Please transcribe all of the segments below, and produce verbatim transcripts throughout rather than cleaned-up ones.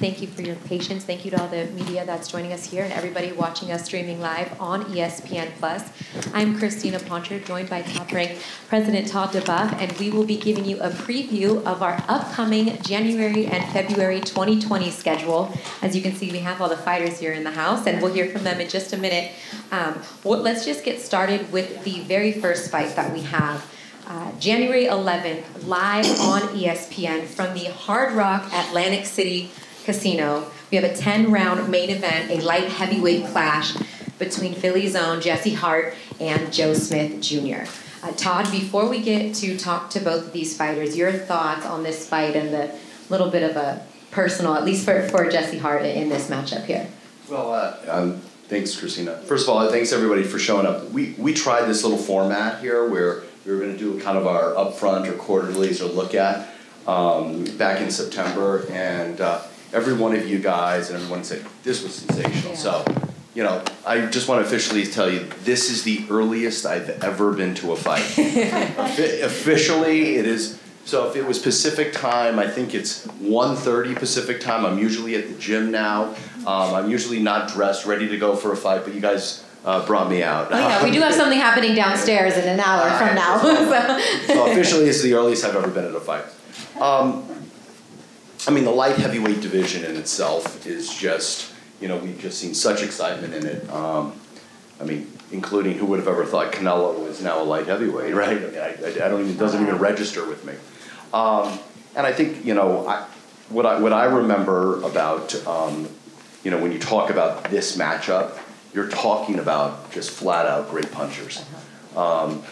Thank you for your patience. Thank you to all the media that's joining us here and everybody watching us streaming live on E S P N plus. I'm Christina Pontre, joined by Top Rank President Todd duBoef, and we will be giving you a preview of our upcoming January and February twenty twenty schedule. As you can see, we have all the fighters here in the house, and we'll hear from them in just a minute. Um, well, let's just get started with the very first fight that we have. Uh, January eleventh, live on E S P N from the Hard Rock Atlantic City Casino. We have a ten round main event, a light heavyweight clash between Philly's own Jesse Hart and Joe Smith Junior Uh, Todd, before we get to talk to both of these fighters, your thoughts on this fight and the little bit of a personal, at least for, for Jesse Hart in this matchup here. Well, uh, um, thanks, Christina. First of all, thanks everybody for showing up. We, we tried this little format here where we were going to do kind of our upfront or quarterlies or look at um, back in September, and uh, every one of you guys and everyone said, this was sensational. Yeah. So, you know, I just want to officially tell you, this is the earliest I've ever been to a fight. Officially, it is. So if it was Pacific time, I think it's one thirty Pacific time. I'm usually at the gym now. Um, I'm usually not dressed, ready to go for a fight, but you guys uh, brought me out. Oh, yeah, we do have something happening downstairs in an hour uh, from now. So. So officially, it's the earliest I've ever been at a fight. Um, I mean, the light heavyweight division in itself is just, you know, we've just seen such excitement in it. Um, I mean, including who would have ever thought Canelo is now a light heavyweight, right? I mean, I, I don't even, it doesn't even register with me. Um, and I think, you know, I, what, I, what I remember about, um, you know, when you talk about this matchup, you're talking about just flat out great punchers. Um,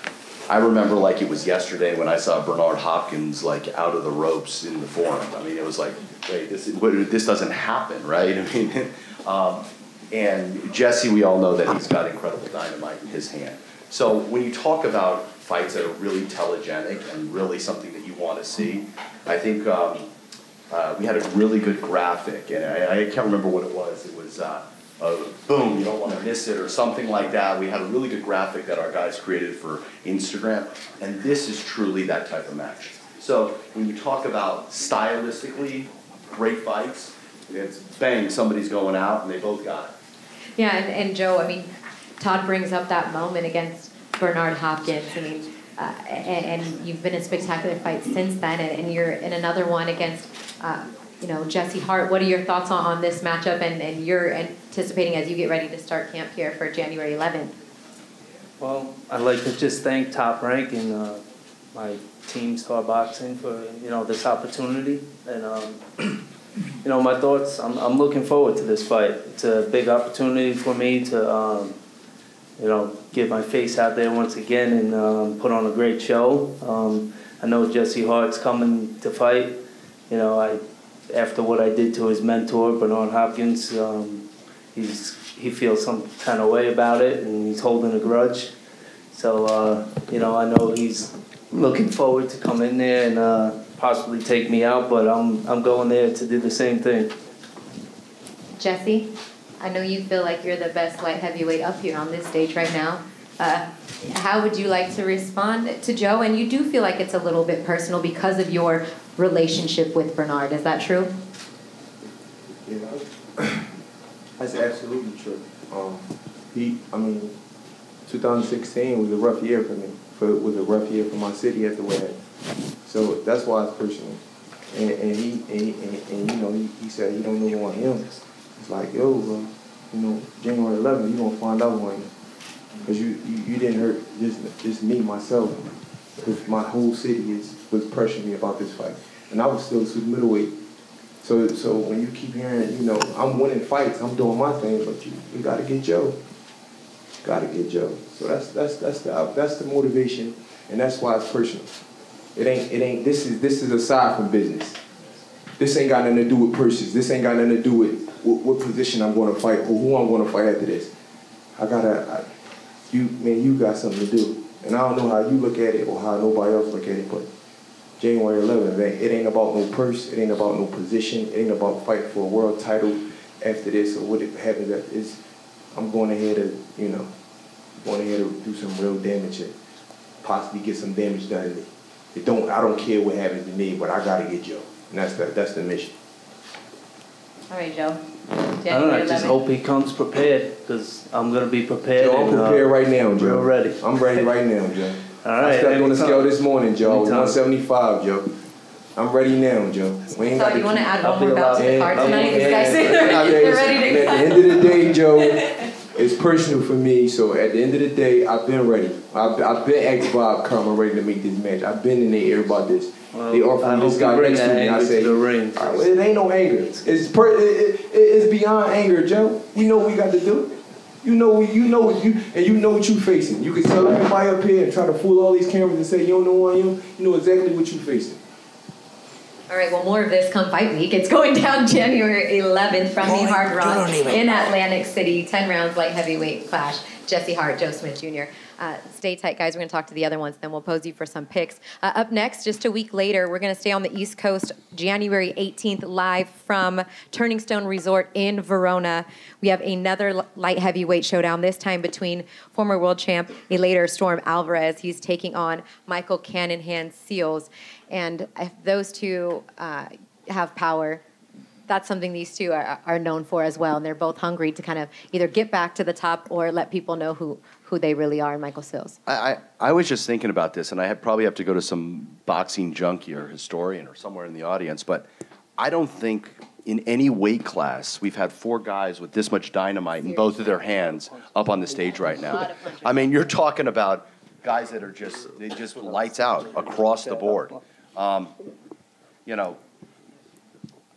I remember like it was yesterday when I saw Bernard Hopkins like out of the ropes in the forum. I mean, it was like, wait, this, this doesn't happen, right? I mean, um, and Jesse, we all know that he's got incredible dynamite in his hand. So when you talk about fights that are really telegenic and really something that you want to see, I think um, uh, we had a really good graphic, and I, I can't remember what it was. It was uh, Uh, boom, you don't want to miss it or something like that. We had a really good graphic that our guys created for Instagram, and this is truly that type of match. So when you talk about stylistically great fights, it's bang, somebody's going out and they both got it. Yeah, and, and Joe, I mean, Todd brings up that moment against Bernard Hopkins. I mean, uh, and, and you've been in spectacular fights since then, and, and you're in another one against uh, you know, Jesse Hart. What are your thoughts on, on this matchup and, and you're anticipating as you get ready to start camp here for January eleventh? Well, I'd like to just thank Top Rank and uh, my team, Star Boxing, for, you know, this opportunity. And, um, you know, my thoughts, I'm, I'm looking forward to this fight. It's a big opportunity for me to, um, you know, get my face out there once again and um, put on a great show. Um, I know Jesse Hart's coming to fight. You know, I... after what I did to his mentor, Bernard Hopkins, um, he's, he feels some kind of way about it, and he's holding a grudge. So, uh, you know, I know he's looking forward to come in there and uh, possibly take me out, but I'm, I'm going there to do the same thing. Jesse, I know you feel like you're the best light heavyweight up here on this stage right now. Uh, how would you like to respond to Joe? And you do feel like it's a little bit personal because of your relationship with Bernard. Is that true? Yeah, that's absolutely true. Um, he, I mean, two thousand sixteen was a rough year for me. For, it was a rough year for my city at the way. So that's why it's personal. And, and he, and, and, and you know, he, he said he don't know on him. It's like, yo, bro, you know, January eleventh, you gonna find out on him. Because you, you, you didn't hurt just, just me, myself, because my whole city is, was pressuring me about this fight. And I was still super middleweight. So so when you keep hearing, you know, I'm winning fights, I'm doing my thing, but you, you got to get Joe. Got to get Joe. So that's that's that's the that's the motivation, and that's why it's personal. It ain't it ain't this is this is aside from business. This ain't got nothing to do with purses. This ain't got nothing to do with what, what position I'm going to fight or who I'm going to fight after this. I gotta. I, You, man, you got something to do. And I don't know how you look at it or how nobody else look at it, but January eleventh, it ain't about no purse, it ain't about no position, it ain't about fight for a world title after this or what happens after this. I'm going ahead to, you know, going ahead to do some real damage and possibly get some damage done. It. It don't, I don't care what happens to me, but I got to get Joe. And that's the, that's the mission. All right, Joe. January I don't know, just hope he comes prepared, because I'm going to be prepared. Joe, I'm prepared uh, right now, Joe. We're ready. I'm ready right now, Joe. All right. I stepped on the scale this morning, Joe. one seventy-five, Joe. I'm ready now, Joe. So you want to add one more bout to the card tonight? These guys say they're ready to go. At the end of the day, Joe, it's personal for me. So at the end of the day, I've been ready. I've, I've been asked Bob Carmel ready to make this match. I've been in the air about this. Well, they offered this guy next to me, and I say, right, it ain't no anger. It's per, it, it, it's beyond anger, Joe. We know what we got to do. You know, you know, you and you know what you facing. You can tell everybody up here and try to fool all these cameras and say you don't know who I am. You know exactly what you facing. All right, well, more of this come Fight Week. It's going down January eleventh from the Hard Rock in Atlantic City. ten rounds, light heavyweight clash. Jesse Hart, Joe Smith Junior Uh, stay tight, guys. We're going to talk to the other ones, then we'll pose you for some picks. Uh, up next, just a week later, we're going to stay on the East Coast, January eighteenth, live from Turning Stone Resort in Verona. We have another light heavyweight showdown, this time between former world champ Eleider Storm Alvarez. He's taking on Michael Cannonhan Seals. And if those two uh, have power, that's something these two are, are known for as well. And they're both hungry to kind of either get back to the top or let people know who, who they really are in Michael Seals. I, I, I was just thinking about this, and I had probably have to go to some boxing junkie or historian or somewhere in the audience, but I don't think in any weight class we've had four guys with this much dynamite Seriously. in both of their hands up on the stage right now. I mean, you're talking about guys that are just, they just lights out across the board. Um, you know,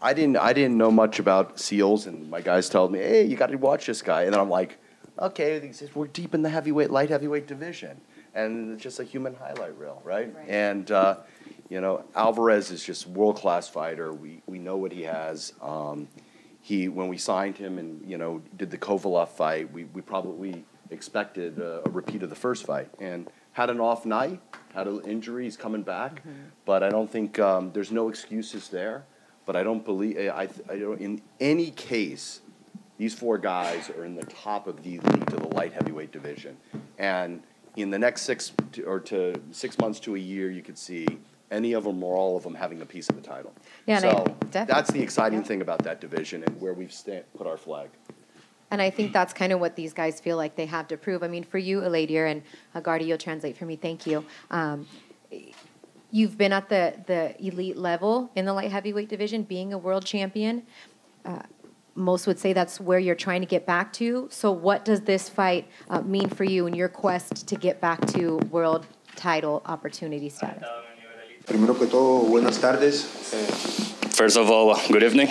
I didn't, I didn't know much about Seals, and my guys told me, hey, you got to watch this guy. And then I'm like, okay, we're deep in the heavyweight, light heavyweight division. And it's just a human highlight reel, right? right. And, uh, you know, Alvarez is just a world-class fighter. We, we know what he has. Um, he, when we signed him and, you know, did the Kovalev fight, we, we probably expected a, a repeat of the first fight. And had an off night, had an injury, he's coming back. Mm-hmm. But I don't think, um, there's no excuses there. But I don't believe, I, I don't, in any case, these four guys are in the top of the elite to the light heavyweight division. And in the next six to, or to six months to a year, you could see any of them or all of them having a piece of the title. Yeah, so no, definitely. That's the exciting yeah. thing about that division and where we've stand, put our flag. And I think that's kind of what these guys feel like they have to prove. I mean, for you, Eleider, and Agardi, you'll translate for me. Thank you. Um, You've been at the, the elite level in the light heavyweight division, being a world champion. Uh, most would say that's where you're trying to get back to. So what does this fight uh, mean for you in your quest to get back to world title opportunity status? First of all, good evening.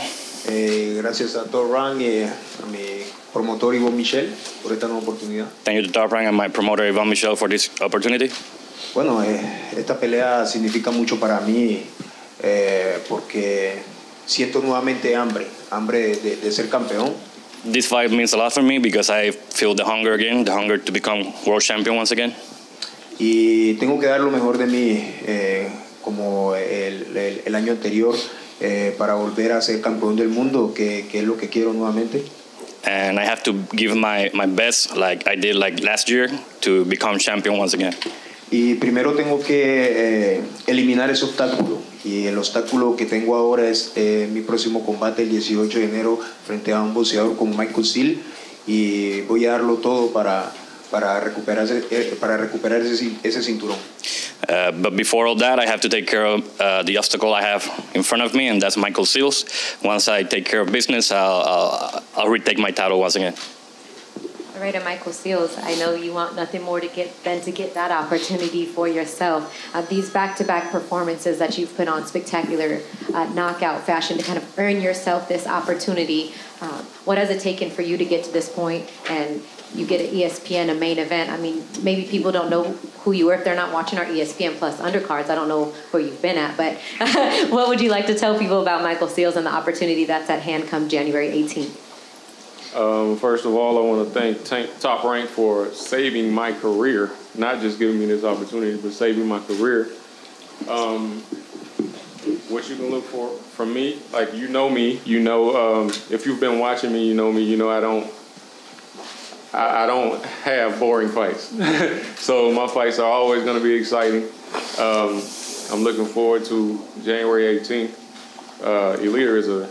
Gracias a Top Rank, a mi promotor Ivan Michel por esta nueva oportunidad. Thank you to Top Rank and my promoter Ivan Michel for this opportunity. Bueno, eh, esta pelea significa mucho para mí eh, porque siento nuevamente hambre, hambre de, de ser campeón. This fight means a lot for me because I feel the hunger again, the hunger to become world champion once again. Y tengo que dar lo mejor de mí eh, como el, el, el año anterior eh, para volver a ser campeón del mundo, que, que es lo que quiero nuevamente. And I have to give my, my best like I did like last year to become champion once again. Y primero tengo que eh, eliminar ese obstáculo. Y el obstáculo que tengo ahora es eh, mi próximo combate el dieciocho de enero frente a un boxeador como Michael Seals. Y voy a darlo todo para, para recuperar, eh, para recuperar ese, ese cinturón. Uh, but before all that, I have to take care of uh, the obstacle I have in front of me, and that's Michael Seals. Once I take care of business, I'll, I'll, I'll retake my title once again. Right, and Michael Seals, I know you want nothing more to get than to get that opportunity for yourself. Uh, these back-to-back performances that you've put on spectacular uh, knockout fashion to kind of earn yourself this opportunity. Uh, what has it taken for you to get to this point and you get an E S P N, a main event? I mean, maybe people don't know who you are if they're not watching our E S P N plus undercards. I don't know where you've been at, but what would you like to tell people about Michael Seals and the opportunity that's at hand come January eighteenth? Um, first of all, I want to thank Tank, Top Rank for saving my career, not just giving me this opportunity, but saving my career. Um, what you can look for from me, like you know me, you know, um, if you've been watching me, you know me, you know I don't, I, I don't have boring fights. So my fights are always going to be exciting. Um, I'm looking forward to January eighteenth. Uh, Eleider is a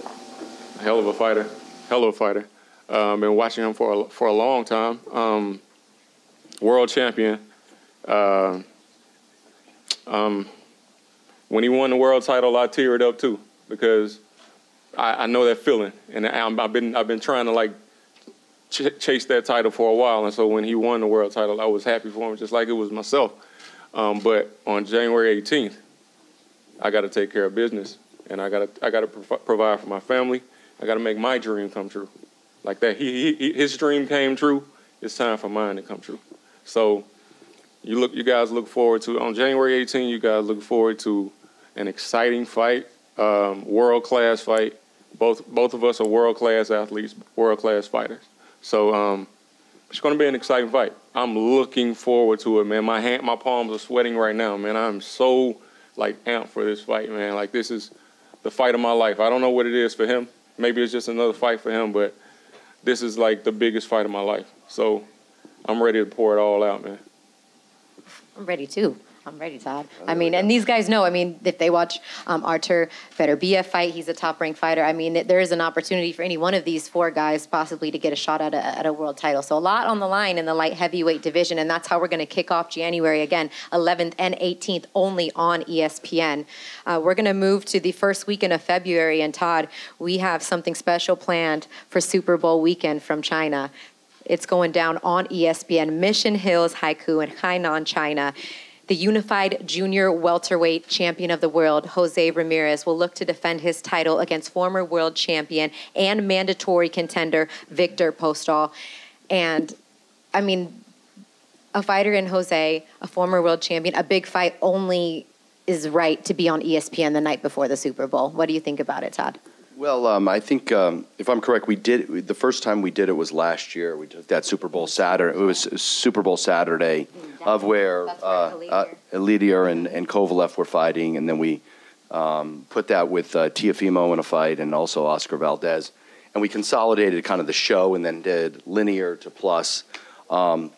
a hell of a fighter, hell of a fighter. Um, been watching him for a, for a long time. Um, world champion. Uh, um, when he won the world title, I teared up too because I, I know that feeling, and I, I've been I've been trying to like ch chase that title for a while. And so when he won the world title, I was happy for him, just like it was myself. Um, but on January eighteenth, I got to take care of business, and I got to I got to prov provide for my family. I got to make my dream come true. Like that, he, he his dream came true. It's time for mine to come true. So you look, you guys look forward to on January eighteenth. You guys look forward to an exciting fight, um, world class fight. Both both of us are world class athletes, world class fighters. So um, it's going to be an exciting fight. I'm looking forward to it, man. My hand, my palms are sweating right now, man. I'm so like amped for this fight, man. Like this is the fight of my life. I don't know what it is for him. Maybe it's just another fight for him, but this is like the biggest fight of my life. So I'm ready to pour it all out, man. I'm ready too. I'm ready, Todd. I mean, and these guys know. I mean, if they watch um, Arthur Federbia fight, he's a top-ranked fighter. I mean, there is an opportunity for any one of these four guys possibly to get a shot at a, at a world title. So a lot on the line in the light heavyweight division, and that's how we're going to kick off January again, eleventh and eighteenth, only on E S P N. Uh, we're going to move to the first weekend of February, and Todd, we have something special planned for Super Bowl weekend from China. It's going down on E S P N, Mission Hills Haikou in Hainan, China. The unified junior welterweight champion of the world, Jose Ramirez, will look to defend his title against former world champion and mandatory contender, Victor Postol. And, I mean, a fighter in Jose, a former world champion, a big fight only is right to be on E S P N the night before the Super Bowl. What do you think about it, Todd? Well, um, I think, um, if I'm correct, we did, the first time we did it was last year. We took that Super Bowl Saturday. It was Super Bowl Saturday exactly. of where, where uh, uh, Eleider and, and Kovalev were fighting. And then we um, put that with uh, Teófimo in a fight and also Oscar Valdez. And we consolidated kind of the show and then did linear to plus. Um,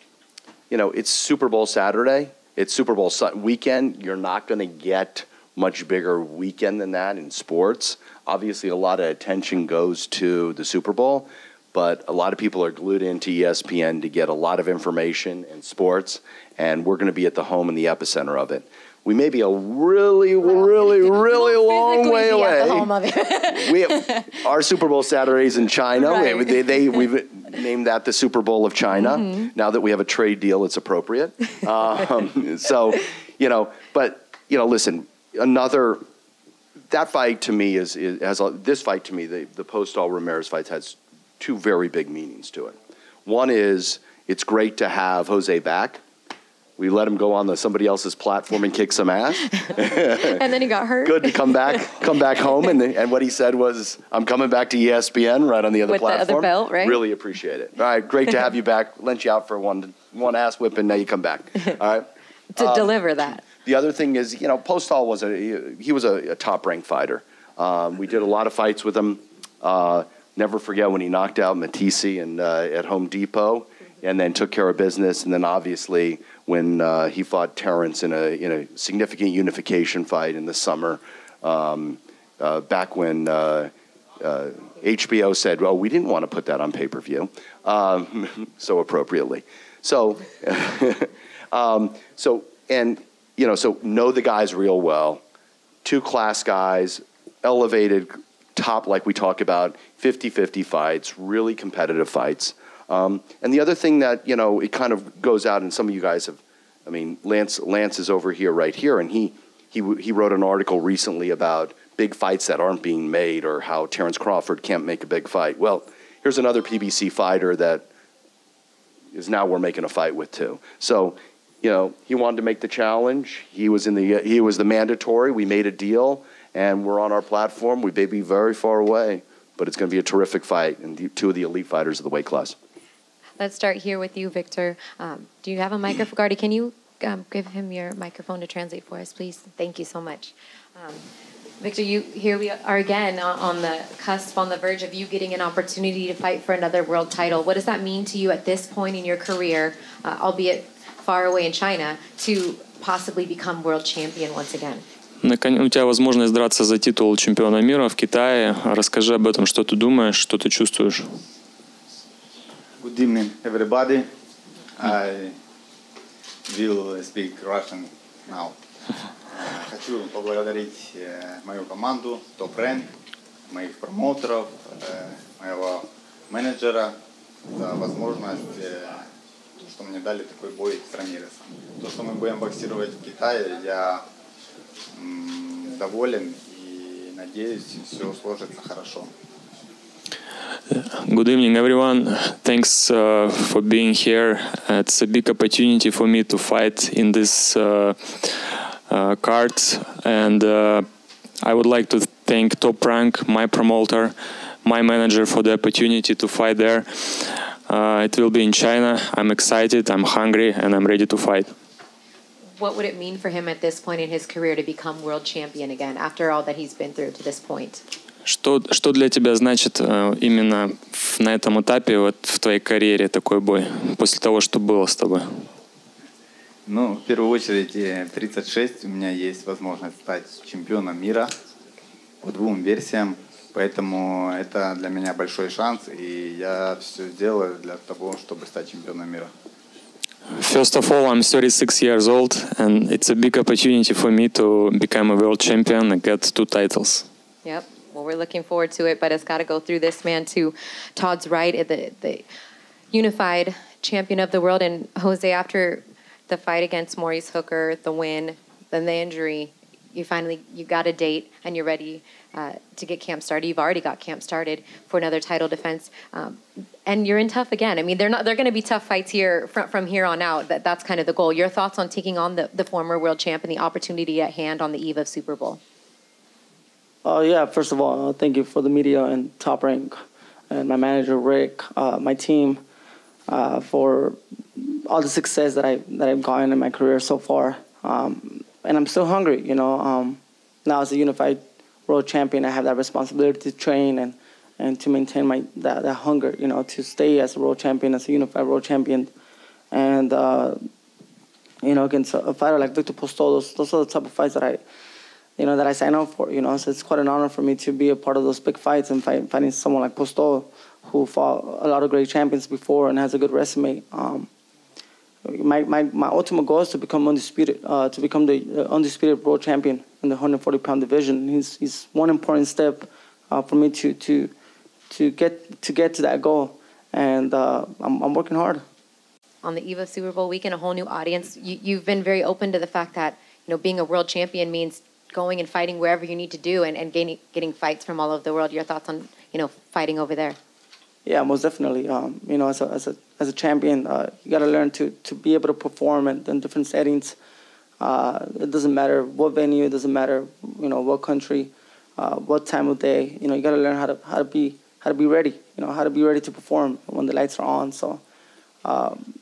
you know, it's Super Bowl Saturday. It's Super Bowl su weekend. You're not going to get much bigger weekend than that in sports. Obviously, a lot of attention goes to the Super Bowl, but a lot of people are glued into E S P N to get a lot of information and sports, and we're going to be at the home and the epicenter of it. We may be a really, well, really, really long way away. At the home of it. we have, our Super Bowl Saturdays in China, right. we, they, they, we've named that the Super Bowl of China. Mm-hmm. Now that we have a trade deal, it's appropriate. Um, so, you know, but, you know, listen, another... That fight to me is, is has a, this fight to me, the, the Postol Ramirez fight has two very big meanings to it. One is it's great to have Jose back. We let him go on the, somebody else's platform and kick some ass. And then he got hurt. Good to come back, come back home, and and what he said was, "I'm coming back to E S P N," right on the other With platform. The other belt, right? Really appreciate it. All right, great to have you back. Lent you out for one one ass whipping. Now you come back. All right. To um, deliver that. The other thing is, you know, Postol was a he was a, a top-ranked fighter. Um, we did a lot of fights with him. Uh, never forget when he knocked out Matisi and uh, at Home Depot, and then took care of business. And then obviously when uh, he fought Terrence in a in a significant unification fight in the summer, um, uh, back when uh, uh, H B O said, "Well, we didn't want to put that on pay-per-view," um, so appropriately. So, um, so and. You know, so know the guys real well. Two class guys, elevated, top like we talk about, fifty fifty fights, really competitive fights. Um, and the other thing that, you know, it kind of goes out, and some of you guys have, I mean, Lance Lance is over here right here, and he, he, he wrote an article recently about big fights that aren't being made or how Terrence Crawford can't make a big fight. Well, here's another P B C fighter that is now we're making a fight with too. So... You know, he wanted to make the challenge. He was in the he was the mandatory. We made a deal, and we're on our platform. We may be very far away, but it's going to be a terrific fight, and the, two of the elite fighters of the weight class. Let's start here with you, Victor. Um, do you have a microphone, Gardy? Can you um, give him your microphone to translate for us, please? Thank you so much. Um, Victor, you, here we are again on the cusp, on the verge of you getting an opportunity to fight for another world title. What does that mean to you at this point in your career, uh, albeit far away in China, to possibly become world champion once again? У тебя возможность драться за титул чемпиона мира в Китае. Расскажи об этом, что ты думаешь, что ты чувствуешь. Good evening, everybody. I will speak Russian now. Хочу поблагодарить мою команду, Top Rank, моих промоутеров, моего менеджера за возможность, что мне дали такой бой с Рамиресом. То, что мы будем боксировать в Китае, я доволен и надеюсь, все сложится хорошо. Good evening, everyone. Thanks uh, for being here. It's a big opportunity for me to fight in this uh, uh, card, and uh, I would like to thank Top Rank, my promoter, my manager, for the opportunity to fight there. Uh, it will be in China. I'm excited, I'm hungry, and I'm ready to fight. What would it mean for him at this point in his career to become world champion again after all that he's been through to this point? Что, что для тебя значит именно на этом этапе, вот в твоей карьере, такой бой, после того, что было с тобой? Ну, в первую очередь, тридцать шесть, у меня есть возможность стать чемпионом мира по двум версиям, поэтому это для меня большой шанс, и я все сделаю для того, чтобы стать чемпионом мира. First of all, I'm thirty-six years old, and it's a big opportunity for me to become a world champion and get two titles. Yep. Well, we're looking forward to it, but it's got to go through this man to Todd's right, the, the unified champion of the world. And Jose, after the fight against Maurice Hooker, the win, then the injury, you finally, you got a date and you're ready uh, to get camp started. You've already got camp started for another title defense. Um, and you're in tough again. I mean, they're not, they're going to be tough fights here from, from here on out. That, that's kind of the goal. Your thoughts on taking on the, the former world champ and the opportunity at hand on the eve of Super Bowl? Uh, yeah, first of all, uh, thank you for the media and Top Rank and my manager, Rick, uh, my team, uh, for all the success that, I, that I've gotten in my career so far. Um, and I'm still hungry, you know. Um, now as a unified world champion, I have that responsibility to train and, and to maintain my that, that hunger, you know, to stay as a world champion, as a unified world champion. And, uh, you know, against a fighter like Victor Postol, those, those are the type of fights that I... you know, that I sign up for, you know, so it's quite an honor for me to be a part of those big fights and fight, fighting someone like Postol, who fought a lot of great champions before and has a good resume. Um, my, my, my ultimate goal is to become undisputed, uh, to become the undisputed world champion in the one forty pound division. He's, he's one important step uh, for me to, to, to, get, to get to that goal, and uh, I'm, I'm working hard. On the eve of Super Bowl weekend, a whole new audience. You, you've been very open to the fact that, you know, being a world champion means going and fighting wherever you need to do and, and gaining, getting fights from all over the world. Your thoughts on, you know, fighting over there? Yeah, most definitely. Um, you know, as a, as a, as a champion, uh, you got to learn to, to be able to perform in, in different settings. Uh, it doesn't matter what venue, it doesn't matter, you know, what country, uh, what time of day. You know, you got to learn how to, how to be, how to be ready, you know, how to be ready to perform when the lights are on. So um,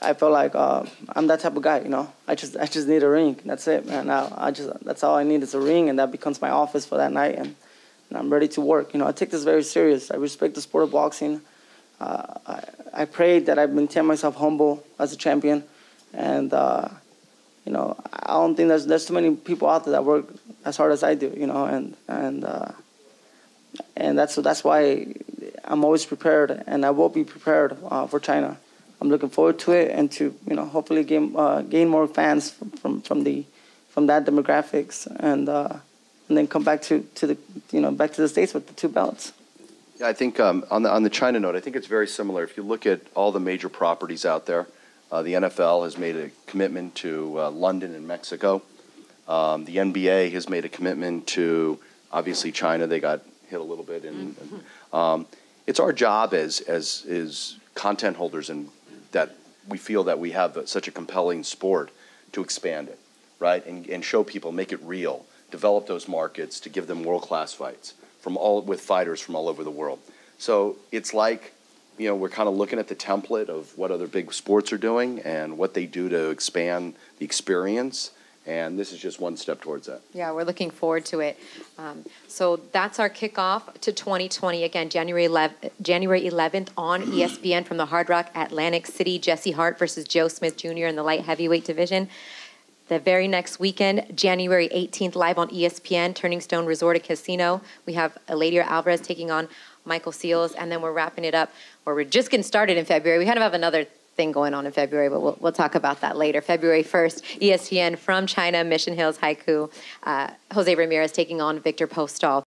I feel like uh, I'm that type of guy, you know. I just I just need a ring. That's it, man. I, I just that's all I need is a ring, and that becomes my office for that night. And, and I'm ready to work. You know, I take this very serious. I respect the sport of boxing. Uh, I I pray that I maintain myself humble as a champion, and uh, you know, I don't think there's there's too many people out there that work as hard as I do. You know, and and uh, and that's that's why I'm always prepared, and I will be prepared uh, for China. I'm looking forward to it, and to, you know, hopefully gain uh, gain more fans from, from, from the from that demographics, and uh, and then come back to, to the you know back to the States with the two belts. Yeah, I think um, on the on the China note, I think it's very similar. If you look at all the major properties out there, uh, the N F L has made a commitment to uh, London and Mexico. Um, the N B A has made a commitment to, obviously, China. They got hit a little bit, and, and um, it's our job as as is content holders and that we feel that we have such a compelling sport to expand it, right? And, and show people, make it real, develop those markets to give them world-class fights from all with fighters from all over the world. So it's like, you know, we're kind of looking at the template of what other big sports are doing and what they do to expand the experience. And this is just one step towards that. Yeah, we're looking forward to it. Um, so that's our kickoff to twenty twenty. Again, January eleventh on E S P N from the Hard Rock Atlantic City. Jesse Hart versus Joe Smith Junior in the light heavyweight division. The very next weekend, January eighteenth, live on E S P N, Turning Stone Resort and Casino. We have Eleider Alvarez taking on Michael Seals, and then we're wrapping it up, or we're just getting started in February. We kind of have another thing going on in February, but we'll, we'll talk about that later. February first, E S P N from China, Mission Hills Haikou. Uh, Jose Ramirez taking on Victor Postol.